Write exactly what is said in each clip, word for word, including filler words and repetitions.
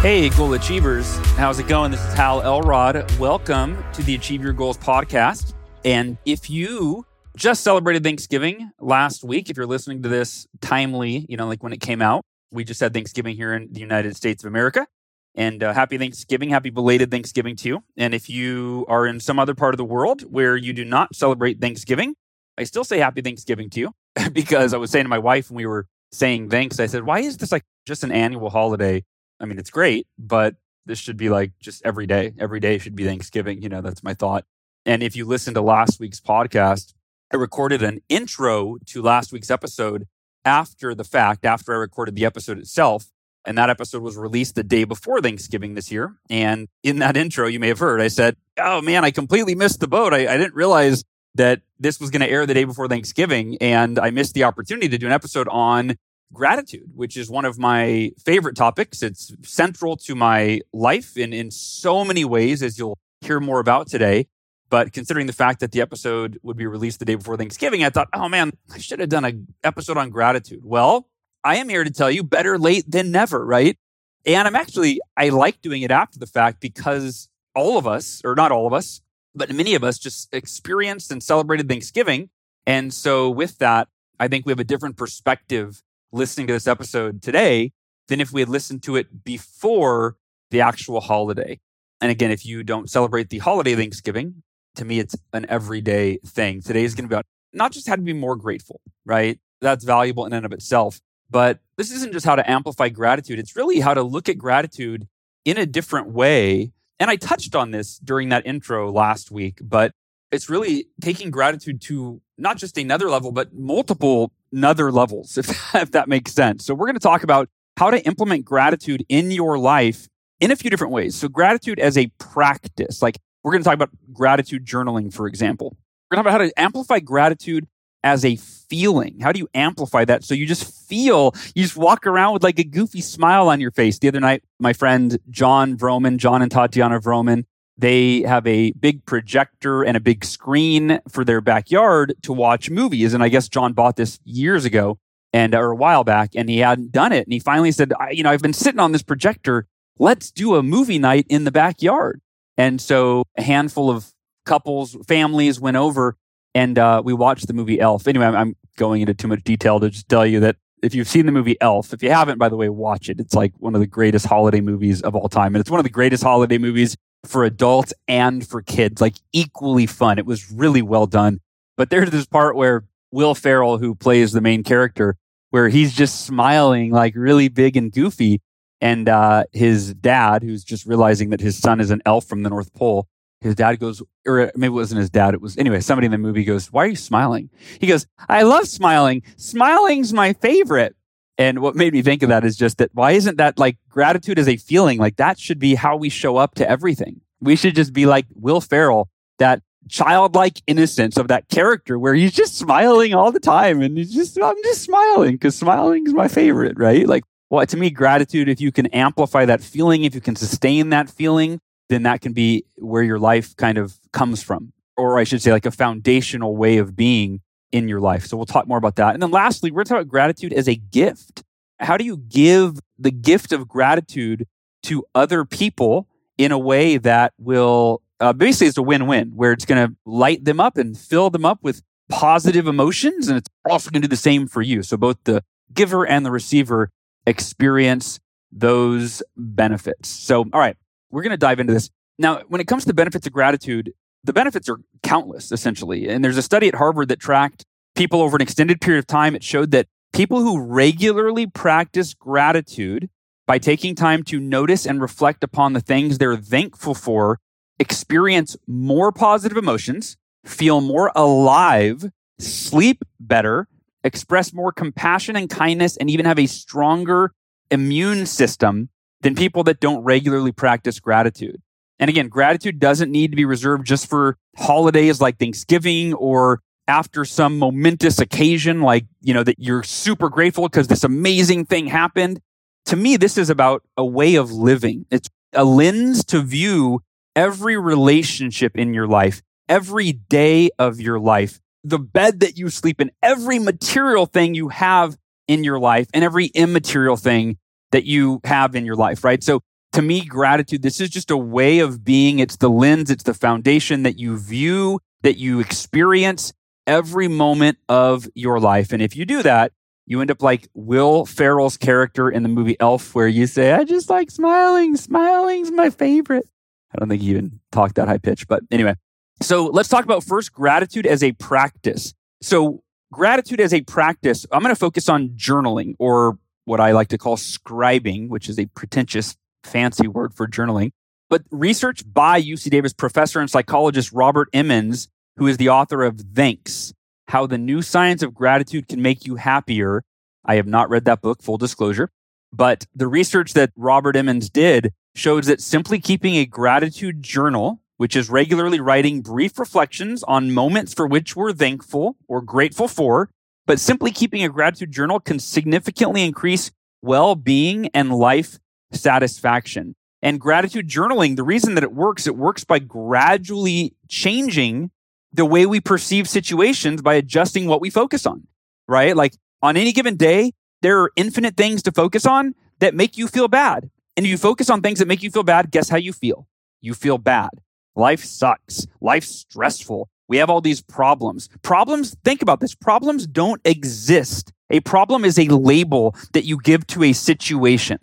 Hey, goal achievers. How's it going? This is Hal Elrod. Welcome to the Achieve Your Goals podcast. And if you just celebrated Thanksgiving last week, if you're listening to this timely, you know, like when it came out, we just had Thanksgiving here in the United States of America. And uh, happy Thanksgiving. Happy belated Thanksgiving to you. And if you are in some other part of the world where you do not celebrate Thanksgiving, I still say happy Thanksgiving to you because I was saying to my wife when we were saying thanks, I said, why is this like just an annual holiday? I mean, it's great, but this should be like just every day. Every day should be Thanksgiving. You know, that's my thought. And if you listen to last week's podcast, I recorded an intro to last week's episode after the fact, after I recorded the episode itself. And that episode was released the day before Thanksgiving this year. And in that intro, you may have heard, I said, oh man, I completely missed the boat. I, I didn't realize that this was going to air the day before Thanksgiving. And I missed the opportunity to do an episode on gratitude, which is one of my favorite topics. It's central to my life in, in so many ways, as you'll hear more about today. But considering the fact that the episode would be released the day before Thanksgiving, I thought, oh man, I should have done an episode on gratitude. Well, I am here to tell you better late than never, right? And I'm actually, I like doing it after the fact because all of us, or not all of us, but many of us just experienced and celebrated Thanksgiving. And so with that, I think we have a different perspective listening to this episode today than if we had listened to it before the actual holiday. And again, if you don't celebrate the holiday Thanksgiving, to me, it's an everyday thing. Today is going to be about not just how to be more grateful, right? That's valuable in and of itself. But this isn't just how to amplify gratitude. It's really how to look at gratitude in a different way. And I touched on this during that intro last week, but it's really taking gratitude to not just another level, but multiple another levels, if that, if that makes sense. So we're going to talk about how to implement gratitude in your life in a few different ways. So gratitude as a practice, like we're going to talk about gratitude journaling, for example. We're going to talk about how to amplify gratitude as a feeling. How do you amplify that? So you just feel, you just walk around with like a goofy smile on your face. The other night, my friend John Vroman, John and Tatiana Vroman, they have a big projector and a big screen for their backyard to watch movies. And I guess John bought this years ago and or a while back, and he hadn't done it. And he finally said, I, you know, I've been sitting on this projector. Let's do a movie night in the backyard. And so a handful of couples, families went over and uh, we watched the movie Elf. Anyway, I'm, I'm going into too much detail to just tell you that if you've seen the movie Elf, if you haven't, by the way, watch it. It's like one of the greatest holiday movies of all time. And it's one of the greatest holiday movies for adults and for kids, like equally fun. It was really well done. But there's this part where Will Ferrell, who plays the main character, where he's just smiling like really big and goofy. And uh, his dad, who's just realizing that his son is an elf from the North Pole, his dad goes, or maybe it wasn't his dad. It was, anyway, somebody in the movie goes, why are you smiling? He goes, I love smiling. Smiling's my favorite. And what made me think of that is just that why isn't that like gratitude as a feeling? Like that should be how we show up to everything. We should just be like Will Ferrell, that childlike innocence of that character where he's just smiling all the time. And he's just, I'm just smiling because smiling's my favorite, right? Like, well, to me, gratitude, if you can amplify that feeling, if you can sustain that feeling, then that can be where your life kind of comes from. Or I should say like a foundational way of being in your life. So we'll talk more about that. And then lastly, we're talking about gratitude as a gift. How do you give the gift of gratitude to other people in a way that will, uh, basically it's a win-win where it's going to light them up and fill them up with positive emotions. And it's also going to do the same for you. So both the giver and the receiver experience those benefits. So, all right, we're going to dive into this. Now, when it comes to benefits of gratitude, the benefits are countless, essentially. And there's a study at Harvard that tracked people over an extended period of time. It showed that people who regularly practice gratitude by taking time to notice and reflect upon the things they're thankful for experience more positive emotions, feel more alive, sleep better, express more compassion and kindness, and even have a stronger immune system than people that don't regularly practice gratitude. And again, gratitude doesn't need to be reserved just for holidays like Thanksgiving or after some momentous occasion, like, you know, that you're super grateful because this amazing thing happened. To me, this is about a way of living. It's a lens to view every relationship in your life, every day of your life, the bed that you sleep in, every material thing you have in your life, and every immaterial thing that you have in your life, right? So to me, gratitude, this is just a way of being. It's the lens, it's the foundation that you view, that you experience every moment of your life. And if you do that, you end up like Will Ferrell's character in the movie Elf, where you say, I just like smiling. Smiling's my favorite. I don't think he even talked that high pitch, but anyway. So let's talk about first gratitude as a practice. So gratitude as a practice, I'm going to focus on journaling, or what I like to call scribing, which is a pretentious fancy word for journaling. But research by U C Davis professor and psychologist Robert Emmons, who is the author of Thanks, How the New Science of Gratitude Can Make You Happier. I have not read that book, full disclosure. But the research that Robert Emmons did shows that simply keeping a gratitude journal, which is regularly writing brief reflections on moments for which we're thankful or grateful for, but simply keeping a gratitude journal can significantly increase well-being and life satisfaction. And gratitude journaling, the reason that it works, it works by gradually changing the way we perceive situations by adjusting what we focus on, right? Like on any given day, there are infinite things to focus on that make you feel bad. And if you focus on things that make you feel bad, guess how you feel? You feel bad. Life sucks. Life's stressful. We have all these problems. Problems, think about this. Problems don't exist. A problem is a label that you give to a situation.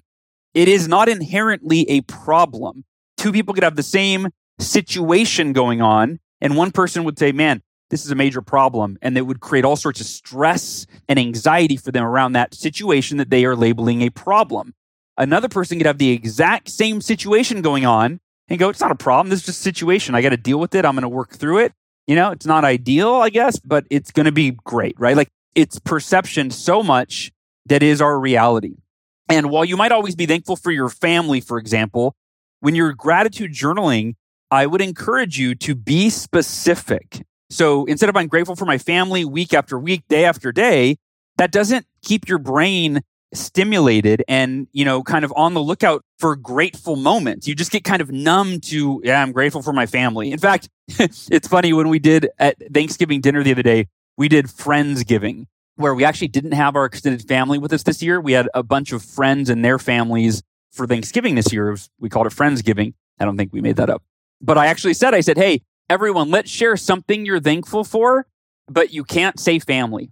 It is not inherently a problem. Two people could have the same situation going on, and one person would say, man, this is a major problem. And it would create all sorts of stress and anxiety for them around that situation that they are labeling a problem. Another person could have the exact same situation going on and go, it's not a problem. This is just a situation. I got to deal with it. I'm going to work through it. You know, it's not ideal, I guess, but it's going to be great, right? Like it's perception so much that is our reality. And while you might always be thankful for your family, for example, when you're gratitude journaling, I would encourage you to be specific. So instead of I'm grateful for my family week after week, day after day, that doesn't keep your brain stimulated and, you know, kind of on the lookout for grateful moments. You just get kind of numb to, yeah, I'm grateful for my family. In fact, it's funny when we did at Thanksgiving dinner the other day, we did Friendsgiving, where we actually didn't have our extended family with us this year. We had a bunch of friends and their families for Thanksgiving this year. We called it Friendsgiving. I don't think we made that up. But I actually said, I said, hey, everyone, let's share something you're thankful for, but you can't say family.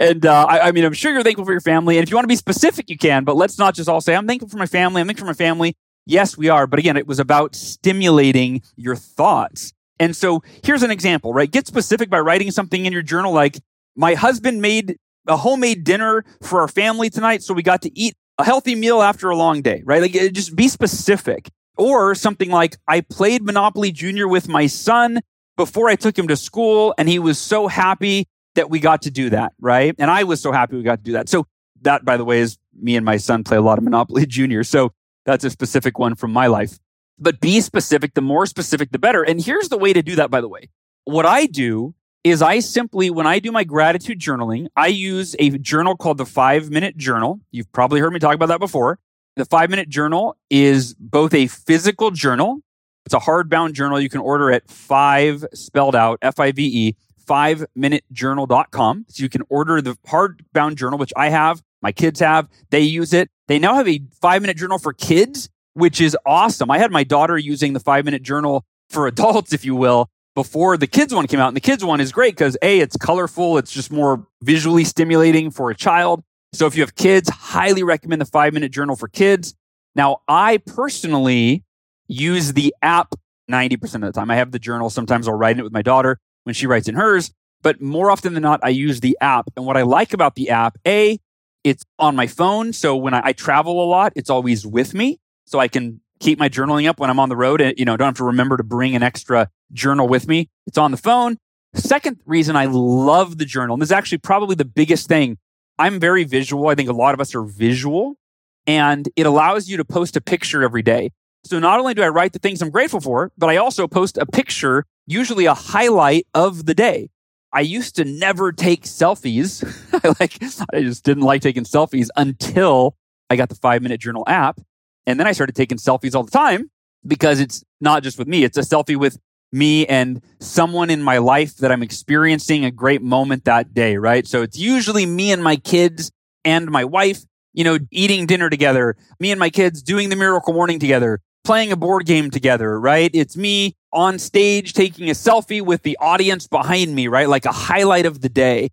And uh, I, I mean, I'm sure you're thankful for your family. And if you want to be specific, you can, but let's not just all say, I'm thankful for my family. I'm thankful for my family. Yes, we are. But again, it was about stimulating your thoughts. And so here's an example, right? Get specific by writing something in your journal like, my husband made a homemade dinner for our family tonight, so we got to eat a healthy meal after a long day, right? Like, just be specific. Or something like, I played Monopoly Junior with my son before I took him to school, and he was so happy that we got to do that, right? And I was so happy we got to do that. So that, by the way, is me and my son play a lot of Monopoly Junior. So that's a specific one from my life. But be specific. The more specific, the better. And here's the way to do that, by the way. What I do is I simply, when I do my gratitude journaling, I use a journal called the five-Minute Journal. You've probably heard me talk about that before. The five-Minute Journal is both a physical journal. It's a hardbound journal. You can order at five, spelled out, F I V E, five minute journal dot com. So you can order the hardbound journal, which I have, my kids have, they use it. They now have a five-Minute Journal for kids, which is awesome. I had my daughter using the five-Minute Journal for adults, if you will, before the kids one came out. And the kids one is great because A, it's colorful. It's just more visually stimulating for a child. So if you have kids, highly recommend the five-Minute Journal for kids. Now, I personally use the app ninety percent of the time. I have the journal. Sometimes I'll write in it with my daughter when she writes in hers. But more often than not, I use the app. And what I like about the app, A, it's on my phone. So when I, I travel a lot, it's always with me. So I can keep my journaling up when I'm on the road. And, you know, don't have to remember to bring an extra journal with me. It's on the phone. Second reason I love the journal, and this is actually probably the biggest thing, I'm very visual. I think a lot of us are visual. and it allows you to post a picture every day. So not only do I write the things I'm grateful for, but I also post a picture, usually a highlight of the day. I used to never take selfies. I like I just didn't like taking selfies until I got the five-Minute Journal app. And then I started taking selfies all the time because it's not just with me. It's a selfie with me and someone in my life that I'm experiencing a great moment that day, right? So it's usually me and my kids and my wife, you know, eating dinner together, me and my kids doing the Miracle Morning together, playing a board game together, right? It's me on stage taking a selfie with the audience behind me, right? Like a highlight of the day.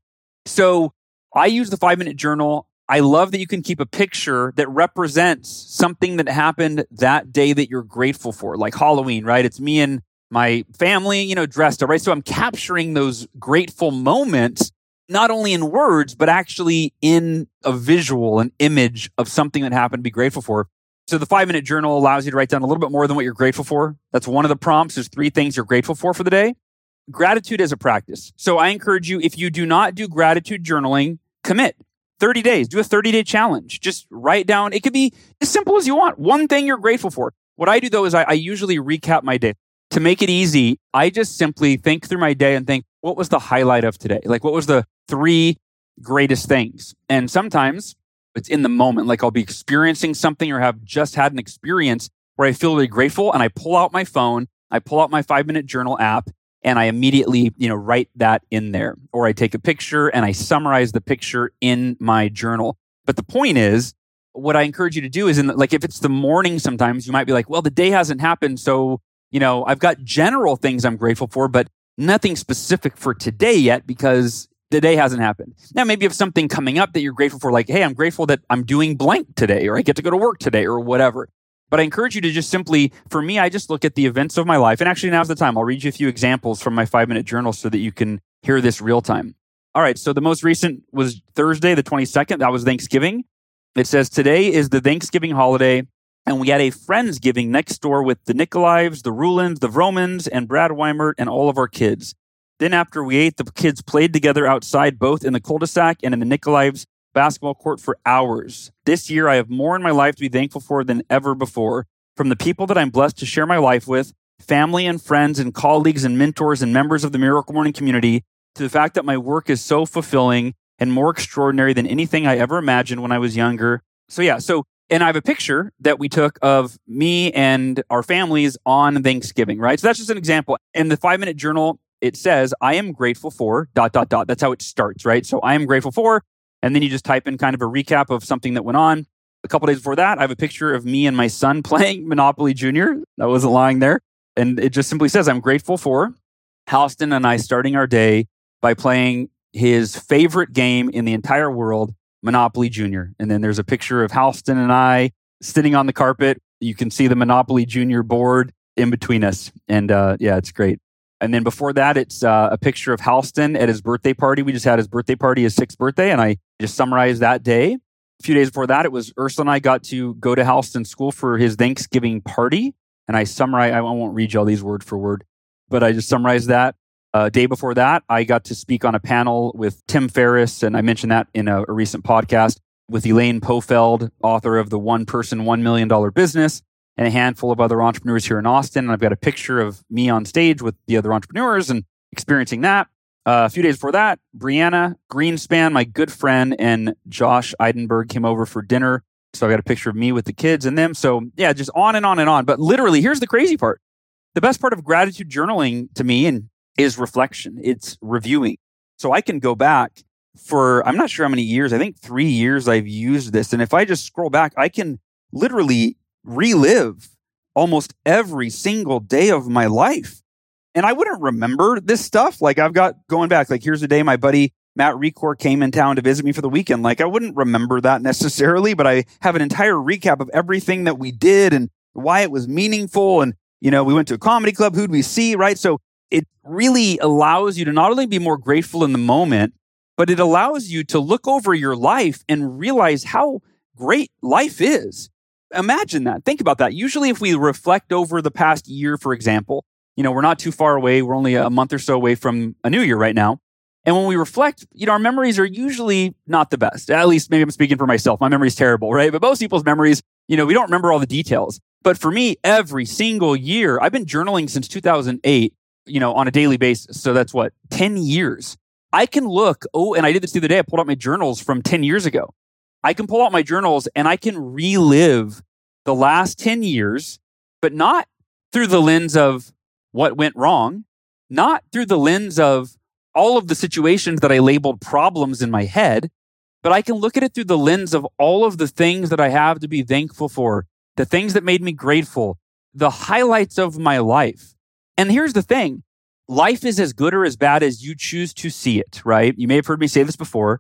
So I use the five-Minute Journal. I love that you can keep a picture that represents something that happened that day that you're grateful for, like Halloween, right? It's me and my family, you know, dressed up, right? So I'm capturing those grateful moments, not only in words, but actually in a visual, an image of something that happened to be grateful for. So the five-Minute Journal allows you to write down a little bit more than what you're grateful for. That's one of the prompts. There's three things you're grateful for for the day. Gratitude as a practice. So I encourage you, if you do not do gratitude journaling, commit. thirty days. Do a thirty-day challenge. Just write down. It could be as simple as you want. One thing you're grateful for. What I do, though, is I, I usually recap my day. To make it easy, I just simply think through my day and think, what was the highlight of today? Like, what was the three greatest things? And sometimes it's in the moment. Like I'll be experiencing something or have just had an experience where I feel really grateful, and I pull out my phone, I pull out my five-Minute Journal app, and I immediately, you know, write that in there. Or I take a picture and I summarize the picture in my journal. But the point is, what I encourage you to do is, in the, like, if it's the morning, sometimes you might be like, well, the day hasn't happened, so, you know, I've got general things I'm grateful for, but nothing specific for today yet because the day hasn't happened. Now, maybe you have something coming up that you're grateful for, like, hey, I'm grateful that I'm doing blank today, or I get to go to work today, or whatever. But I encourage you to just simply, for me, I just look at the events of my life. And actually, now's the time. I'll read you a few examples from my five-Minute Journal so that you can hear this real time. All right. So the most recent was Thursday, the twenty-second. That was Thanksgiving. It says, today is the Thanksgiving holiday, and we had a Friendsgiving next door with the Nicolays, the Rulands, the Romans, and Brad Weimert, and all of our kids. Then after we ate, the kids played together outside, both in the cul-de-sac and in the Nicolays basketball court, for hours. This year, I have more in my life to be thankful for than ever before. From the people that I'm blessed to share my life with, family and friends and colleagues and mentors and members of the Miracle Morning community, to the fact that my work is so fulfilling and more extraordinary than anything I ever imagined when I was younger. So yeah, so, and I have a picture that we took of me and our families on Thanksgiving, right? So that's just an example. And the five-Minute Journal, it says, I am grateful for dot, dot, dot. That's how it starts, right? So I am grateful for, and then you just type in kind of a recap of something that went on. A couple days before that, I have a picture of me and my son playing Monopoly Junior I wasn't lying there. And it just simply says, I'm grateful for Halston and I starting our day by playing his favorite game in the entire world, Monopoly Junior And then there's a picture of Halston and I sitting on the carpet. You can see the Monopoly Junior board in between us. And uh, yeah, it's great. And then before that, it's uh, a picture of Halston at his birthday party. We just had his birthday party, his sixth birthday, and I just summarized that day. A few days before that, it was Ursula and I got to go to Halston School for his Thanksgiving party. And I summarized, I won't read you all these word for word, but I just summarized that. A uh, day before that, I got to speak on a panel with Tim Ferriss, and I mentioned that in a, a recent podcast, with Elaine Pofeld, author of The One Person, One Million Dollar Business, and a handful of other entrepreneurs here in Austin. And I've got a picture of me on stage with the other entrepreneurs and experiencing that. Uh, a few days before that, Brianna Greenspan, my good friend, and Josh Eidenberg came over for dinner. So I got a picture of me with the kids and them. So yeah, just on and on and on. But literally, here's the crazy part. The best part of gratitude journaling to me and is reflection. It's reviewing. So I can go back for, I'm not sure how many years, I think three years I've used this. And if I just scroll back, I can literally relive almost every single day of my life. And I wouldn't remember this stuff. Like I've got going back, like here's the day my buddy Matt Recor came in town to visit me for the weekend. Like I wouldn't remember that necessarily, but I have an entire recap of everything that we did and why it was meaningful. And, you know, we went to a comedy club, who'd we see, right? So it really allows you to not only be more grateful in the moment, but it allows you to look over your life and realize how great life is. Imagine that. Think about that. Usually if we reflect over the past year, for example, you know, we're not too far away. We're only a month or so away from a new year right now. And when we reflect, you know, our memories are usually not the best. At least maybe I'm speaking for myself. My memory's terrible, right? But most people's memories, you know, we don't remember all the details. But for me, every single year, I've been journaling since two thousand eight, you know, on a daily basis. So that's what, ten years. I can look, oh, and I did this the other day. I pulled out my journals from ten years ago. I can pull out my journals and I can relive the last ten years, but not through the lens of what went wrong, not through the lens of all of the situations that I labeled problems in my head, but I can look at it through the lens of all of the things that I have to be thankful for, the things that made me grateful, the highlights of my life. And here's the thing. Life is as good or as bad as you choose to see it, right? You may have heard me say this before,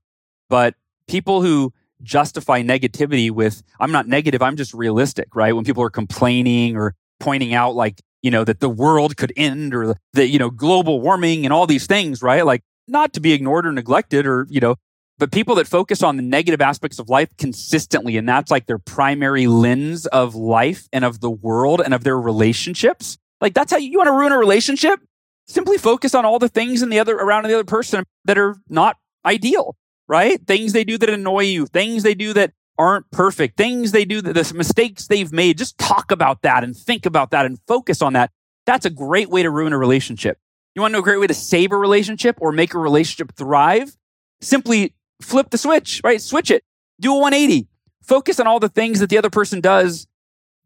but people who justify negativity with, I'm not negative, I'm just realistic, right? When people are complaining or pointing out like, you know, that the world could end or that, you know, global warming and all these things, right? Like not to be ignored or neglected or, you know, but people that focus on the negative aspects of life consistently, and that's like their primary lens of life and of the world and of their relationships. Like that's how you, you want to ruin a relationship? Simply focus on all the things in the other around the other person that are not ideal, right? Things they do that annoy you, things they do that aren't perfect, things they do, the mistakes they've made, just talk about that and think about that and focus on that. That's a great way to ruin a relationship. You want to know a great way to save a relationship or make a relationship thrive? Simply flip the switch, right? Switch it. Do a one eighty. Focus on all the things that the other person does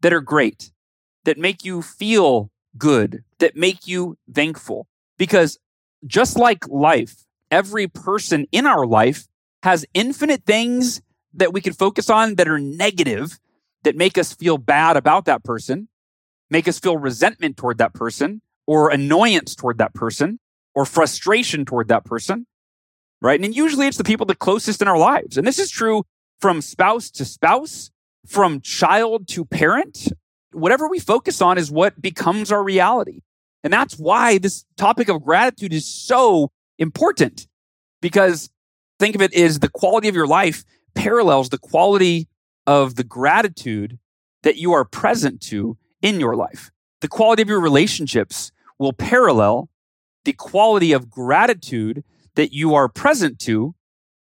that are great, that make you feel good, that make you thankful. Because just like life, every person in our life has infinite things that we can focus on that are negative, that make us feel bad about that person, make us feel resentment toward that person, or annoyance toward that person, or frustration toward that person, right? And usually it's the people the closest in our lives. And this is true from spouse to spouse, from child to parent. Whatever we focus on is what becomes our reality. And that's why this topic of gratitude is so important, because think of it as the quality of your life parallels the quality of the gratitude that you are present to in your life. The quality of your relationships will parallel the quality of gratitude that you are present to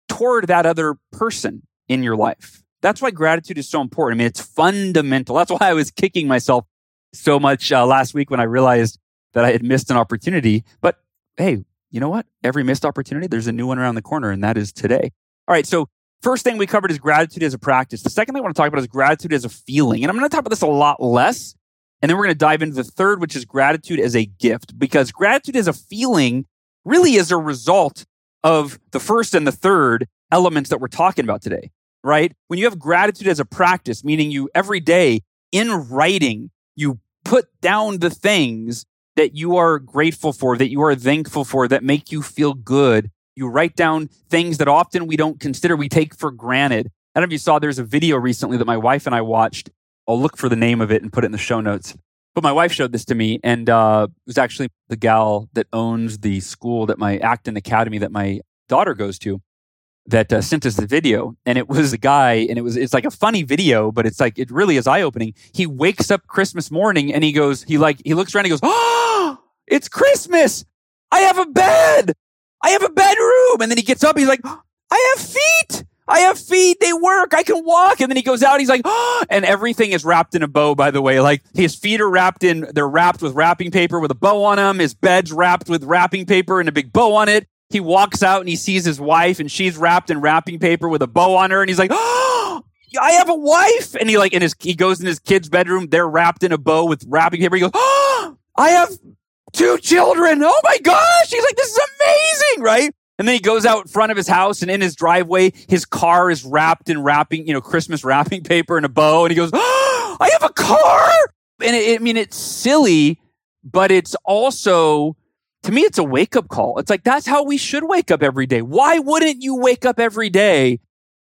toward that other person in your life. That's why gratitude is so important. I mean, it's fundamental. That's why I was kicking myself so much uh, last week when I realized that I had missed an opportunity. But hey, you know what? Every missed opportunity, there's a new one around the corner, and that is today. All right, so first thing we covered is gratitude as a practice. The second thing I want to talk about is gratitude as a feeling. And I'm going to talk about this a lot less. And then we're going to dive into the third, which is gratitude as a gift. Because gratitude as a feeling really is a result of the first and the third elements that we're talking about today, right? When you have gratitude as a practice, meaning you every day in writing, you put down the things that you are grateful for, that you are thankful for, that make you feel good. You write down things that often we don't consider, we take for granted. I don't know if you saw, there's a video recently that my wife and I watched. I'll look for the name of it and put it in the show notes. But my wife showed this to me, and uh, it was actually the gal that owns the school that my Acton Academy that my daughter goes to that uh, sent us the video. And it was a guy, and it was it's like a funny video, but it's like it really is eye-opening. He wakes up Christmas morning and he goes, he like he looks around and he goes, "Oh, it's Christmas! I have a bed! I have a bedroom." And then he gets up. He's like, I have feet. I have feet. They work. I can walk. And then he goes out. He's like, oh, and everything is wrapped in a bow, by the way. Like his feet are wrapped in, they're wrapped with wrapping paper with a bow on them. His bed's wrapped with wrapping paper and a big bow on it. He walks out and he sees his wife and she's wrapped in wrapping paper with a bow on her. And he's like, oh, I have a wife. And he like, and his, he goes in his kid's bedroom. They're wrapped in a bow with wrapping paper. He goes, oh, I have two children. Oh my gosh. He's like, this is amazing, right? And then he goes out in front of his house and in his driveway, his car is wrapped in wrapping, you know, Christmas wrapping paper and a bow. And he goes, oh, I have a car. And it, I mean, it's silly, but it's also, to me, it's a wake up call. It's like, that's how we should wake up every day. Why wouldn't you wake up every day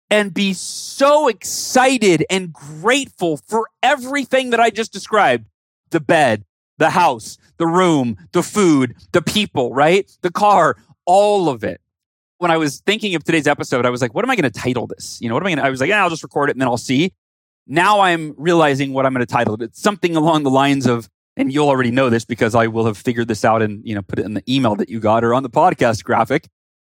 and be so excited and grateful for everything that I just described? The bed, the house, the room, the food, the people, right? The car, all of it. When I was thinking of today's episode, I was like, what am I going to title this? You know, what am I going to, I was like, yeah, I'll just record it and then I'll see. Now I'm realizing what I'm going to title it. It's something along the lines of, and you'll already know this because I will have figured this out and, you know, put it in the email that you got or on the podcast graphic.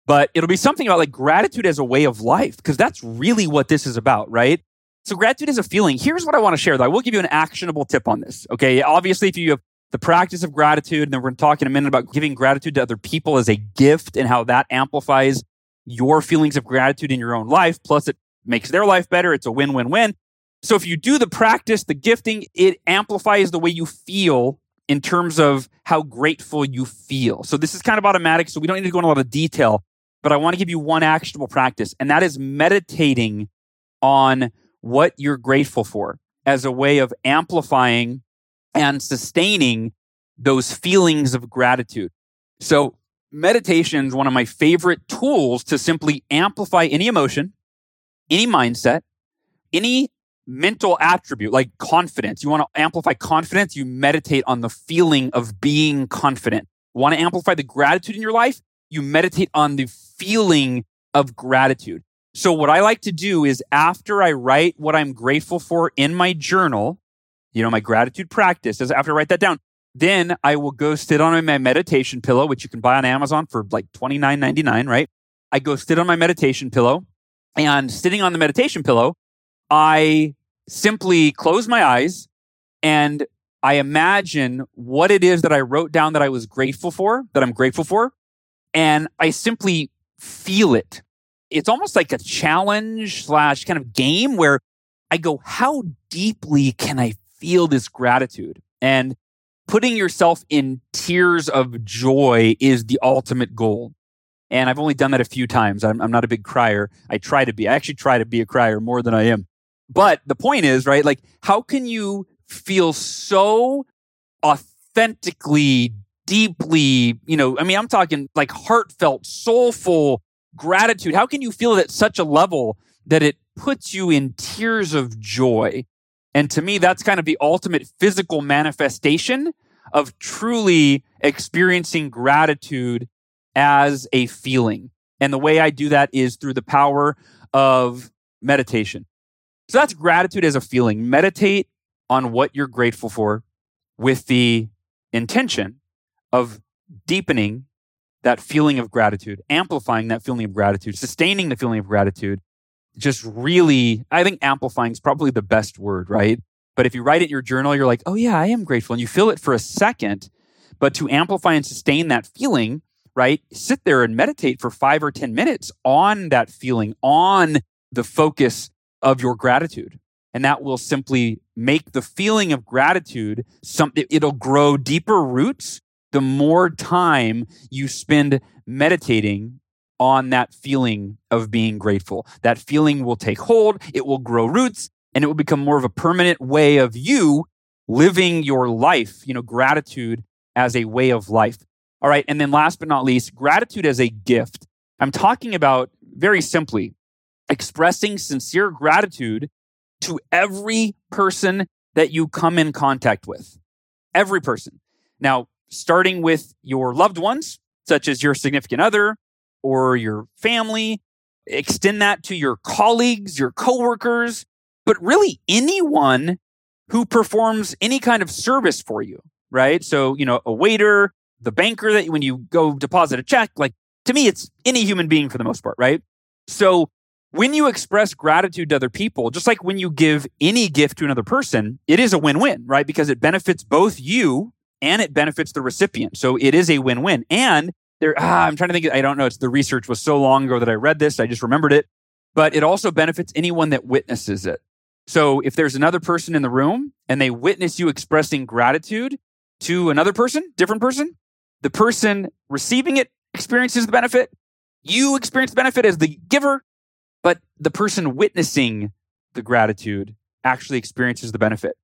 but it'll be something about like gratitude as a way of life, because that's really what this is about, right? So gratitude is a feeling. Here's what I want to share, though. I will give you an actionable tip on this, okay? Obviously, if you have the practice of gratitude, and then we're going to talk in a minute about giving gratitude to other people as a gift and how that amplifies your feelings of gratitude in your own life, plus it makes their life better. It's a win-win-win. So if you do the practice, the gifting, it amplifies the way you feel in terms of how grateful you feel. So this is kind of automatic, so we don't need to go into a lot of detail, but I want to give you one actionable practice, and that is meditating on what you're grateful for as a way of amplifying and sustaining those feelings of gratitude. So meditation is one of my favorite tools to simply amplify any emotion, any mindset, any mental attribute, like confidence. You want to amplify confidence, you meditate on the feeling of being confident. You want to amplify the gratitude in your life, you meditate on the feeling of gratitude. So what I like to do is after I write what I'm grateful for in my journal, you know, my gratitude practice, is after I write that down, then I will go sit on my meditation pillow, which you can buy on Amazon for like twenty-nine ninety-nine, right? I go sit on my meditation pillow, and sitting on the meditation pillow, I simply close my eyes and I imagine what it is that I wrote down that I was grateful for, that I'm grateful for, and I simply feel it. It's almost like a challenge slash kind of game where I go, how deeply can I feel this gratitude? And putting yourself in tears of joy is the ultimate goal. And I've only done that a few times. I'm, I'm not a big crier. I try to be. I actually try to be a crier more than I am. But the point is, right, like how can you feel so authentically, deeply, you know, I mean, I'm talking like heartfelt, soulful gratitude. How can you feel it at such a level that it puts you in tears of joy? And to me, that's kind of the ultimate physical manifestation of truly experiencing gratitude as a feeling. And the way I do that is through the power of meditation. So that's gratitude as a feeling. Meditate on what you're grateful for with the intention of deepening that feeling of gratitude, amplifying that feeling of gratitude, sustaining the feeling of gratitude. Just really, I think amplifying is probably the best word, right? But if you write it in your journal, you're like, oh yeah, I am grateful. And you feel it for a second, but to amplify and sustain that feeling, right? Sit there and meditate for five or ten minutes on that feeling, on the focus of your gratitude. And that will simply make the feeling of gratitude, something, it'll grow deeper roots the more time you spend meditating on that feeling of being grateful. That feeling will take hold, it will grow roots, and it will become more of a permanent way of you living your life, you know, gratitude as a way of life. All right, and then last but not least, gratitude as a gift. I'm talking about, very simply, expressing sincere gratitude to every person that you come in contact with. Every person. Now, starting with your loved ones, such as your significant other or your family, extend that to your colleagues, your coworkers, but really anyone who performs any kind of service for you, right? So, you know, a waiter, the banker that when you go deposit a check, like to me, it's any human being for the most part, right? So when you express gratitude to other people, just like when you give any gift to another person, it is a win-win, right? Because it benefits both you and it benefits the recipient. So it is a win-win. And there, ah, I'm trying to think, I don't know, it's the research was so long ago that I read this, I just remembered it, but it also benefits anyone that witnesses it. So if there's another person in the room and they witness you expressing gratitude to another person, different person, the person receiving it experiences the benefit. You experience the benefit as the giver, but the person witnessing the gratitude actually experiences the benefit.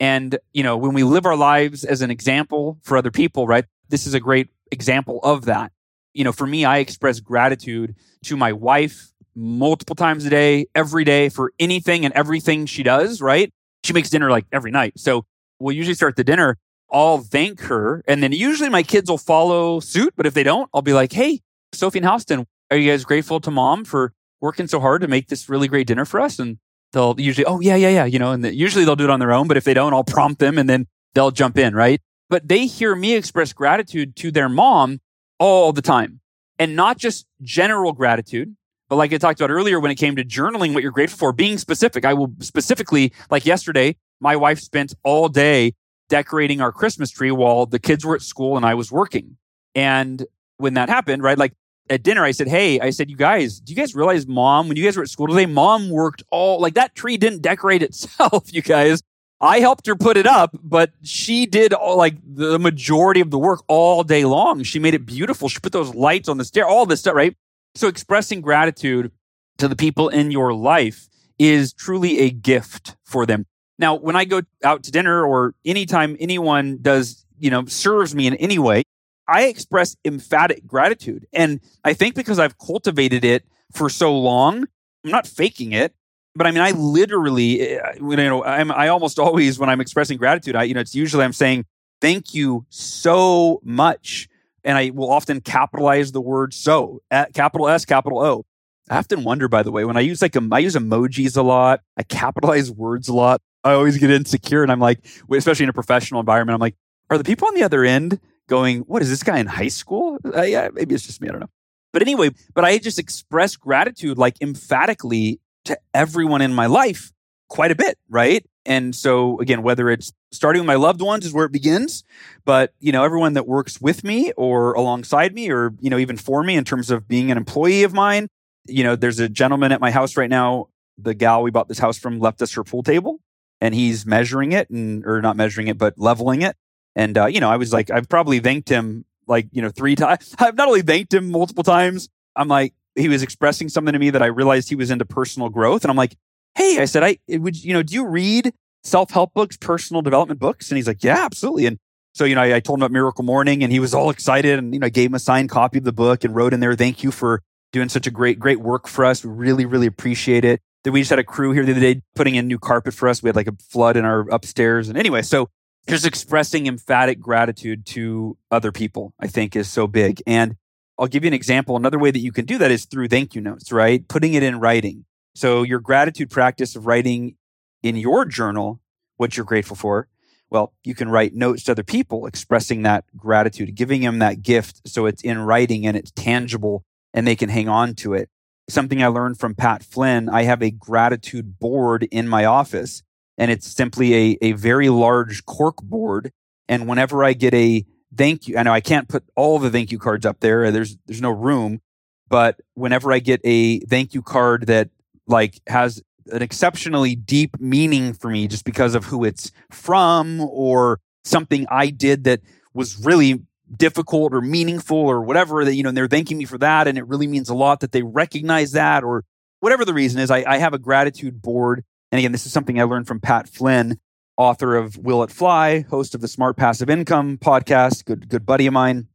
And, you know, when we live our lives as an example for other people, right? This is a great example of that. You know, for me, I express gratitude to my wife multiple times a day, every day for anything and everything she does, right? She makes dinner like every night. So we'll usually start the dinner, I'll thank her. And then usually my kids will follow suit. But if they don't, I'll be like, hey, Sophie and Halston, are you guys grateful to mom for working so hard to make this really great dinner for us? And they'll usually, oh yeah, yeah, yeah. You know, and the, usually they'll do it on their own. But if they don't, I'll prompt them and then they'll jump in, right? But they hear me express gratitude to their mom all the time. And not just general gratitude, but like I talked about earlier when it came to journaling what you're grateful for, being specific. I will specifically, like yesterday, my wife spent all day decorating our Christmas tree while the kids were at school and I was working. And when that happened, right, like at dinner, I said, hey, I said, you guys, do you guys realize mom, when you guys were at school today, mom worked all, like that tree didn't decorate itself, you guys. I helped her put it up, but she did all, like the majority of the work all day long. She made it beautiful. She put those lights on the stair, all this stuff, right? So expressing gratitude to the people in your life is truly a gift for them. Now, when I go out to dinner or anytime anyone does, you know, serves me in any way, I express emphatic gratitude. And I think because I've cultivated it for so long, I'm not faking it. But I mean, I literally, you know, I'm, I almost always, when I'm expressing gratitude, I, you know, it's usually I'm saying, thank you so much. And I will often capitalize the word so, at capital S, capital O. I often wonder, by the way, when I use like, I use emojis a lot, I capitalize words a lot. I always get insecure and I'm like, especially in a professional environment, I'm like, are the people on the other end going, what is this guy in high school? Uh, yeah, maybe it's just me, I don't know. But anyway, but I just express gratitude like emphatically to everyone in my life quite a bit, right? And so again, whether it's starting with my loved ones is where it begins, but you know, everyone that works with me or alongside me or, you know, even for me in terms of being an employee of mine, you know, there's a gentleman at my house right now, the gal we bought this house from left us her pool table and he's measuring it and, or not measuring it, but leveling it. And, uh, you know, I was like, I've probably thanked him like, you know, three times. I've not only thanked him multiple times, I'm like, he was expressing something to me that I realized he was into personal growth. And I'm like, hey, I said, I would, you know, do you read self-help books, personal development books? And he's like, yeah, absolutely. And so, you know, I, I told him about Miracle Morning and he was all excited. And, you know, I gave him a signed copy of the book and wrote in there, thank you for doing such a great, great work for us. We really, really appreciate it. Then we just had a crew here the other day putting in new carpet for us. We had like a flood in our upstairs. And anyway, so just expressing emphatic gratitude to other people, I think, is so big. And I'll give you an example. Another way that you can do that is through thank you notes, right? Putting it in writing. So your gratitude practice of writing in your journal, what you're grateful for, well, you can write notes to other people expressing that gratitude, giving them that gift so it's in writing and it's tangible and they can hang on to it. Something I learned from Pat Flynn, I have a gratitude board in my office and it's simply a, a very large cork board. And whenever I get a thank you. I know I can't put all the thank you cards up there. There's there's no room. But whenever I get a thank you card that like has an exceptionally deep meaning for me just because of who it's from or something I did that was really difficult or meaningful or whatever that, you know, and they're thanking me for that. And it really means a lot that they recognize that or whatever the reason is. I, I have a gratitude board. And again, this is something I learned from Pat Flynn, author of Will It Fly, host of the Smart Passive Income podcast, good good buddy of mine.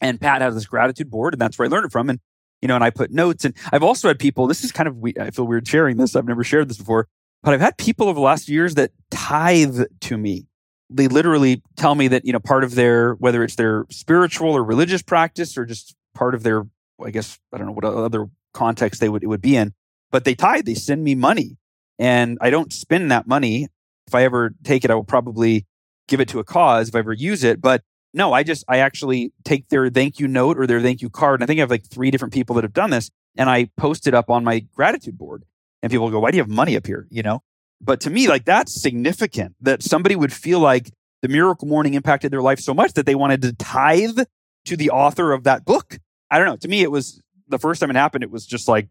And Pat has this gratitude board and that's where I learned it from. And, you know, and I put notes and I've also had people, this is kind of, I feel weird sharing this. I've never shared this before, but I've had people over the last few years that tithe to me. They literally tell me that, you know, part of their, whether it's their spiritual or religious practice or just part of their, I guess, I don't know what other context they would, it would be in, but they tithe, they send me money and I don't spend that money. If I ever take it, I will probably give it to a cause if I ever use it. But no, I just, I actually take their thank you note or their thank you card. And I think I have like three different people that have done this. And I post it up on my gratitude board. And people go, why do you have money up here? You know? But to me, like that's significant that somebody would feel like the Miracle Morning impacted their life so much that they wanted to tithe to the author of that book. I don't know. To me, it was the first time it happened. It was just like,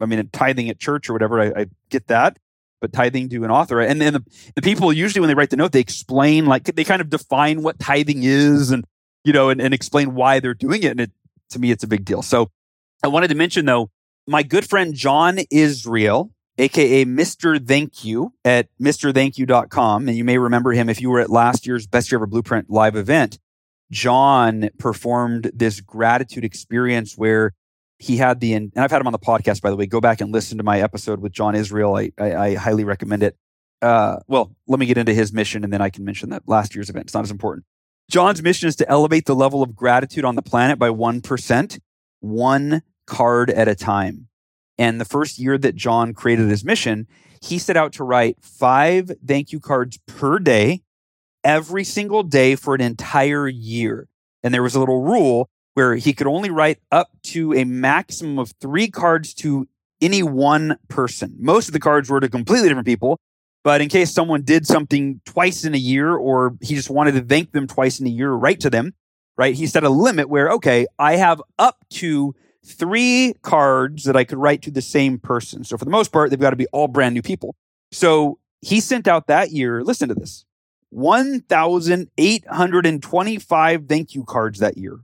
I mean, tithing at church or whatever. I, I get that. But tithing to an author. And then the, the people usually, when they write the note, they explain, like they kind of define what tithing is and, you know, and, and explain why they're doing it. And it, to me, it's a big deal. So I wanted to mention though, my good friend, John Israel, A K A Mister Thank You at mister thank you dot com. And you may remember him if you were at last year's Best Year Ever Blueprint live event. John performed this gratitude experience where he had the, and I've had him on the podcast, by the way, go back and listen to my episode with John Israel. I, I, I highly recommend it. Uh, well, let me get into his mission and then I can mention that last year's event. It's not as important. John's mission is to elevate the level of gratitude on the planet by one percent, one card at a time. And the first year that John created his mission, he set out to write five thank you cards per day, every single day for an entire year. And there was a little rule where he could only write up to a maximum of three cards to any one person. Most of the cards were to completely different people, but in case someone did something twice in a year or he just wanted to thank them twice in a year, write to them, right? He set a limit where, okay, I have up to three cards that I could write to the same person. So for the most part, they've got to be all brand new people. So he sent out that year, listen to this, one thousand eight hundred twenty-five thank you cards that year.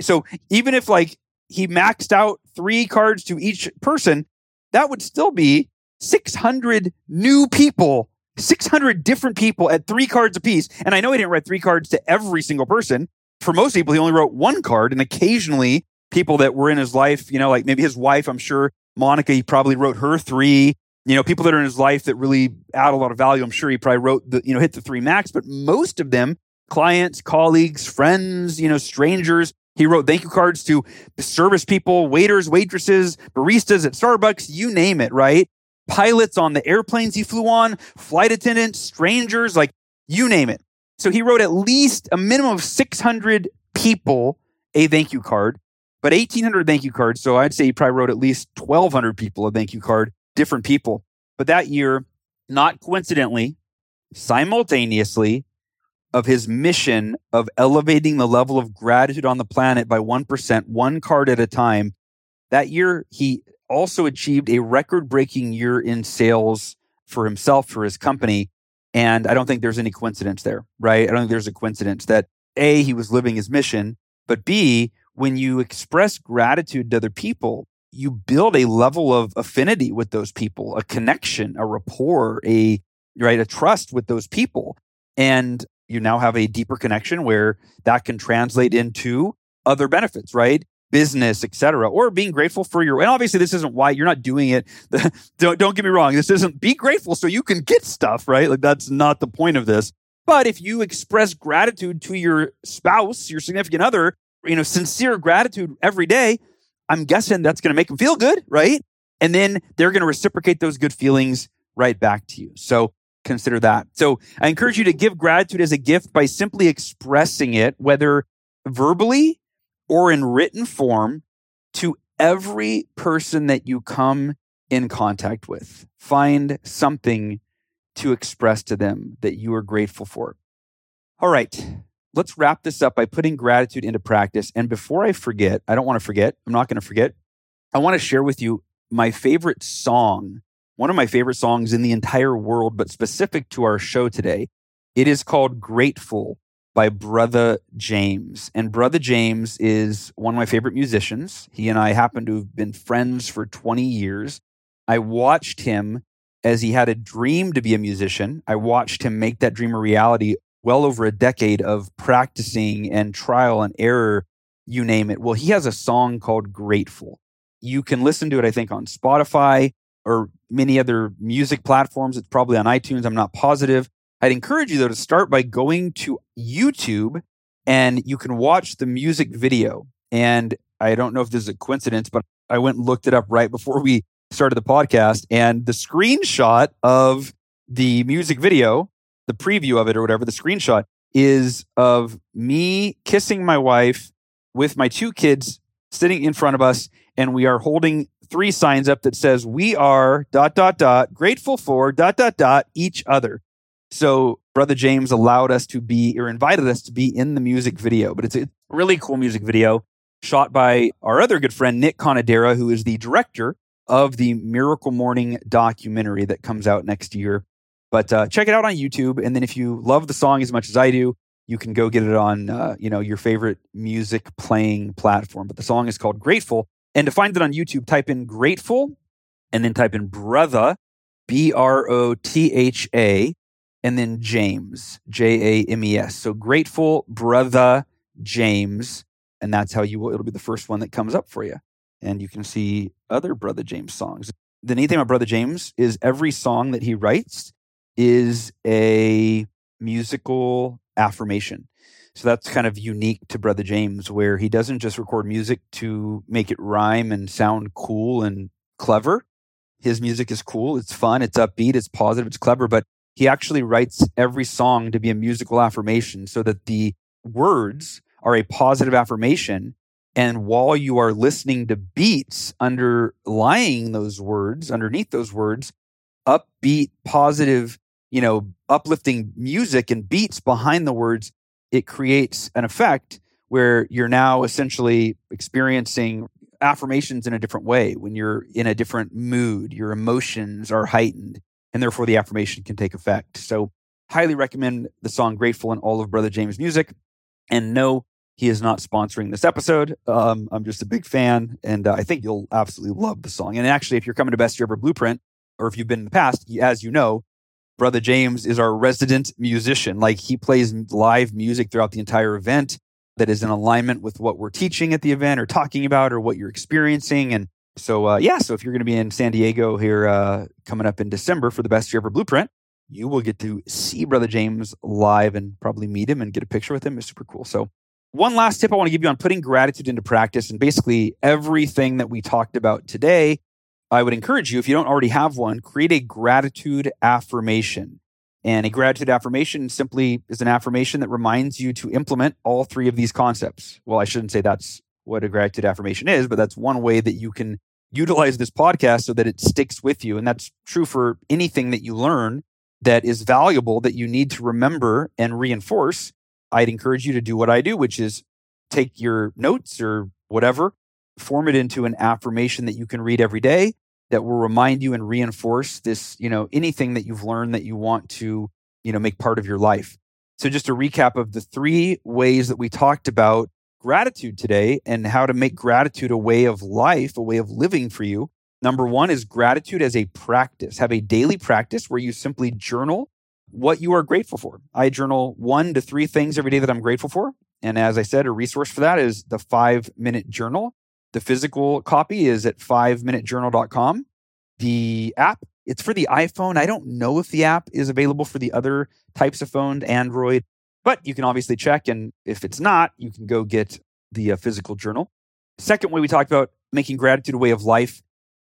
So even if like he maxed out three cards to each person, that would still be six hundred new people, six hundred different people at three cards apiece. And I know he didn't write three cards to every single person. For most people, he only wrote one card, and occasionally people that were in his life, you know, like maybe his wife, I'm sure, Monica, he probably wrote her three. You know, people that are in his life that really add a lot of value, I'm sure he probably wrote the, you know, hit the three max, but most of them, clients, colleagues, friends, you know, strangers. He wrote thank you cards to service people, waiters, waitresses, baristas at Starbucks, you name it, right? Pilots on the airplanes he flew on, flight attendants, strangers, like you name it. So he wrote at least a minimum of six hundred people a thank you card, but eighteen hundred thank you cards. So I'd say he probably wrote at least twelve hundred people a thank you card, different people. But that year, not coincidentally, simultaneously, of his mission of elevating the level of gratitude on the planet by one percent, one card at a time. That year, he also achieved a record-breaking year in sales for himself, for his company. And I don't think there's any coincidence there, right? I don't think there's a coincidence that A, he was living his mission, but B, when you express gratitude to other people, you build a level of affinity with those people, a connection, a rapport, a right, a trust with those people. And you now have a deeper connection where that can translate into other benefits, right? Business, et cetera, or being grateful for your, and obviously this isn't why you're not doing it. don't, don't get me wrong. This isn't be grateful so you can get stuff, right? Like that's not the point of this. But if you express gratitude to your spouse, your significant other, you know, sincere gratitude every day, I'm guessing that's going to make them feel good, right? And then they're going to reciprocate those good feelings right back to you. So consider that. So I encourage you to give gratitude as a gift by simply expressing it, whether verbally or in written form, to every person that you come in contact with. Find something to express to them that you are grateful for. All right, let's wrap this up by putting gratitude into practice. And before I forget, I don't want to forget, I'm not going to forget, I want to share with you my favorite song. One of my favorite songs in the entire world, but specific to our show today. It is called Grateful by Brother James. And Brother James is one of my favorite musicians. He and I happen to have been friends for twenty years. I watched him as he had a dream to be a musician. I watched him make that dream a reality well over a decade of practicing and trial and error, you name it. Well, he has a song called Grateful. You can listen to it, I think, on Spotify or many other music platforms. It's probably on iTunes. I'm not positive. I'd encourage you, though, to start by going to YouTube and you can watch the music video. And I don't know if this is a coincidence, but I went and looked it up right before we started the podcast. And the screenshot of the music video, the preview of it or whatever, the screenshot is of me kissing my wife with my two kids sitting in front of us. And we are holding three signs up that says, we are dot, dot, dot, grateful for dot, dot, dot, each other. So Brother James allowed us to be, or invited us to be in the music video. But it's a really cool music video shot by our other good friend, Nick Conadera, who is the director of the Miracle Morning documentary that comes out next year. But uh, check it out on YouTube. And then if you love the song as much as I do, you can go get it on uh, you know, your favorite music playing platform. But the song is called Grateful. And to find it on YouTube, type in Grateful and then type in Brother, B R O T H A, and then James, J A M E S. So Grateful Brother James. And that's how you will, it'll be the first one that comes up for you. And you can see other Brother James songs. The neat thing about Brother James is every song that he writes is a musical affirmation. So that's kind of unique to Brother James, where he doesn't just record music to make it rhyme and sound cool and clever. His music is cool, it's fun, it's upbeat, it's positive, it's clever, but he actually writes every song to be a musical affirmation so that the words are a positive affirmation And while you are listening to beats underlying those words, underneath those words, upbeat, positive, you know, uplifting music and beats behind the words, it creates an effect where you're now essentially experiencing affirmations in a different way. When you're in a different mood, your emotions are heightened, and therefore the affirmation can take effect. So highly recommend the song Grateful and all of Brother James' music. And no, he is not sponsoring this episode. Um, I'm just a big fan, and uh, I think you'll absolutely love the song. And actually, if you're coming to Best Year Ever Blueprint, or if you've been in the past, as you know, Brother James is our resident musician. Like, he plays live music throughout the entire event that is in alignment with what we're teaching at the event or talking about or what you're experiencing. And so, uh, yeah, so if you're going to be in San Diego here uh, coming up in December for the Best Year Ever Blueprint, you will get to see Brother James live and probably meet him and get a picture with him. It's super cool. So one last tip I want to give you on putting gratitude into practice, and basically everything that we talked about today, I would encourage you, if you don't already have one, create a gratitude affirmation. And a gratitude affirmation simply is an affirmation that reminds you to implement all three of these concepts. Well, I shouldn't say that's what a gratitude affirmation is, but that's one way that you can utilize this podcast so that it sticks with you. And that's true for anything that you learn that is valuable that you need to remember and reinforce. I'd encourage you to do what I do, which is take your notes or whatever, form it into an affirmation that you can read every day that will remind you and reinforce this, you know, anything that you've learned that you want to, you know, make part of your life. So just a recap of the three ways that we talked about gratitude today and how to make gratitude a way of life, a way of living for you. Number one is gratitude as a practice. Have a daily practice where you simply journal what you are grateful for. I journal one to three things every day that I'm grateful for. And as I said, a resource for that is the five-minute journal. The physical copy is at five minute journal dot com. The app, it's for the iPhone. I don't know if the app is available for the other types of phones, Android, but you can obviously check. And if it's not, you can go get the uh, physical journal. Second way we talked about making gratitude a way of life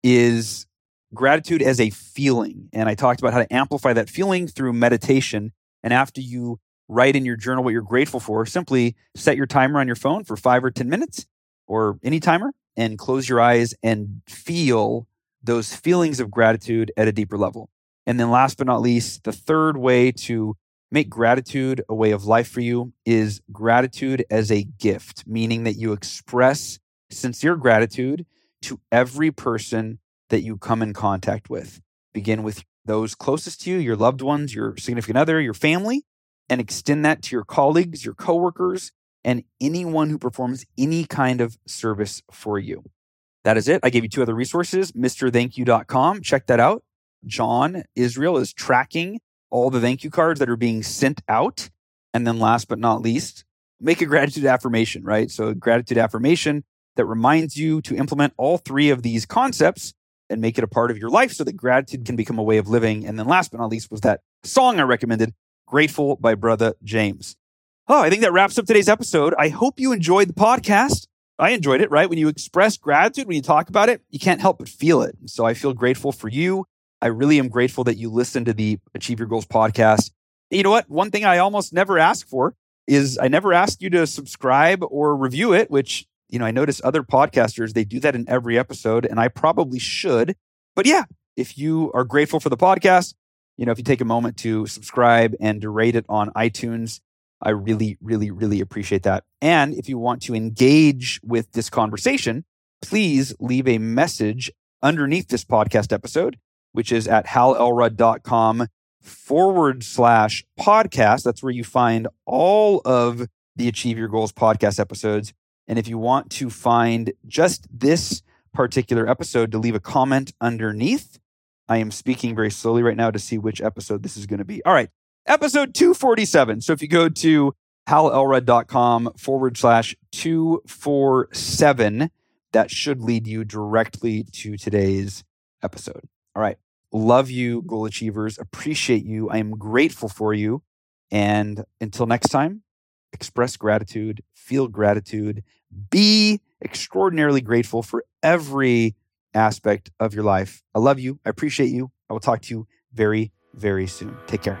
is gratitude as a feeling. And I talked about how to amplify that feeling through meditation. And after you write in your journal what you're grateful for, simply set your timer on your phone for five or ten minutes or any timer, and close your eyes and feel those feelings of gratitude at a deeper level. And then last but not least, the third way to make gratitude a way of life for you is gratitude as a gift, meaning that you express sincere gratitude to every person that you come in contact with. Begin with those closest to you, your loved ones, your significant other, your family, and extend that to your colleagues, your coworkers, and anyone who performs any kind of service for you. That is it. I gave you two other resources, mister thank you dot com. Check that out. John Israel is tracking all the thank you cards that are being sent out. And then last but not least, make a gratitude affirmation, right? So a gratitude affirmation that reminds you to implement all three of these concepts and make it a part of your life so that gratitude can become a way of living. And then last but not least was that song I recommended, Grateful by Brother James. Oh, I think that wraps up today's episode. I hope you enjoyed the podcast. I enjoyed it, right? When you express gratitude, when you talk about it, you can't help but feel it. So I feel grateful for you. I really am grateful that you listen to the Achieve Your Goals podcast. And you know what? One thing I almost never ask for is I never ask you to subscribe or review it, which, you know, I notice other podcasters, they do that in every episode, and I probably should. But yeah, if you are grateful for the podcast, you know, if you take a moment to subscribe and to rate it on iTunes, I really, really, really appreciate that. And if you want to engage with this conversation, please leave a message underneath this podcast episode, which is at halelrod.com forward slash podcast. That's where you find all of the Achieve Your Goals podcast episodes. And if you want to find just this particular episode, to leave a comment underneath. I am speaking very slowly right now to see which episode this is going to be. All right. Episode two forty-seven. So if you go to halelrod.com forward slash 247, that should lead you directly to today's episode. All right. Love you, goal achievers. Appreciate you. I am grateful for you. And until next time, express gratitude, feel gratitude, be extraordinarily grateful for every aspect of your life. I love you. I appreciate you. I will talk to you very, very soon. Take care.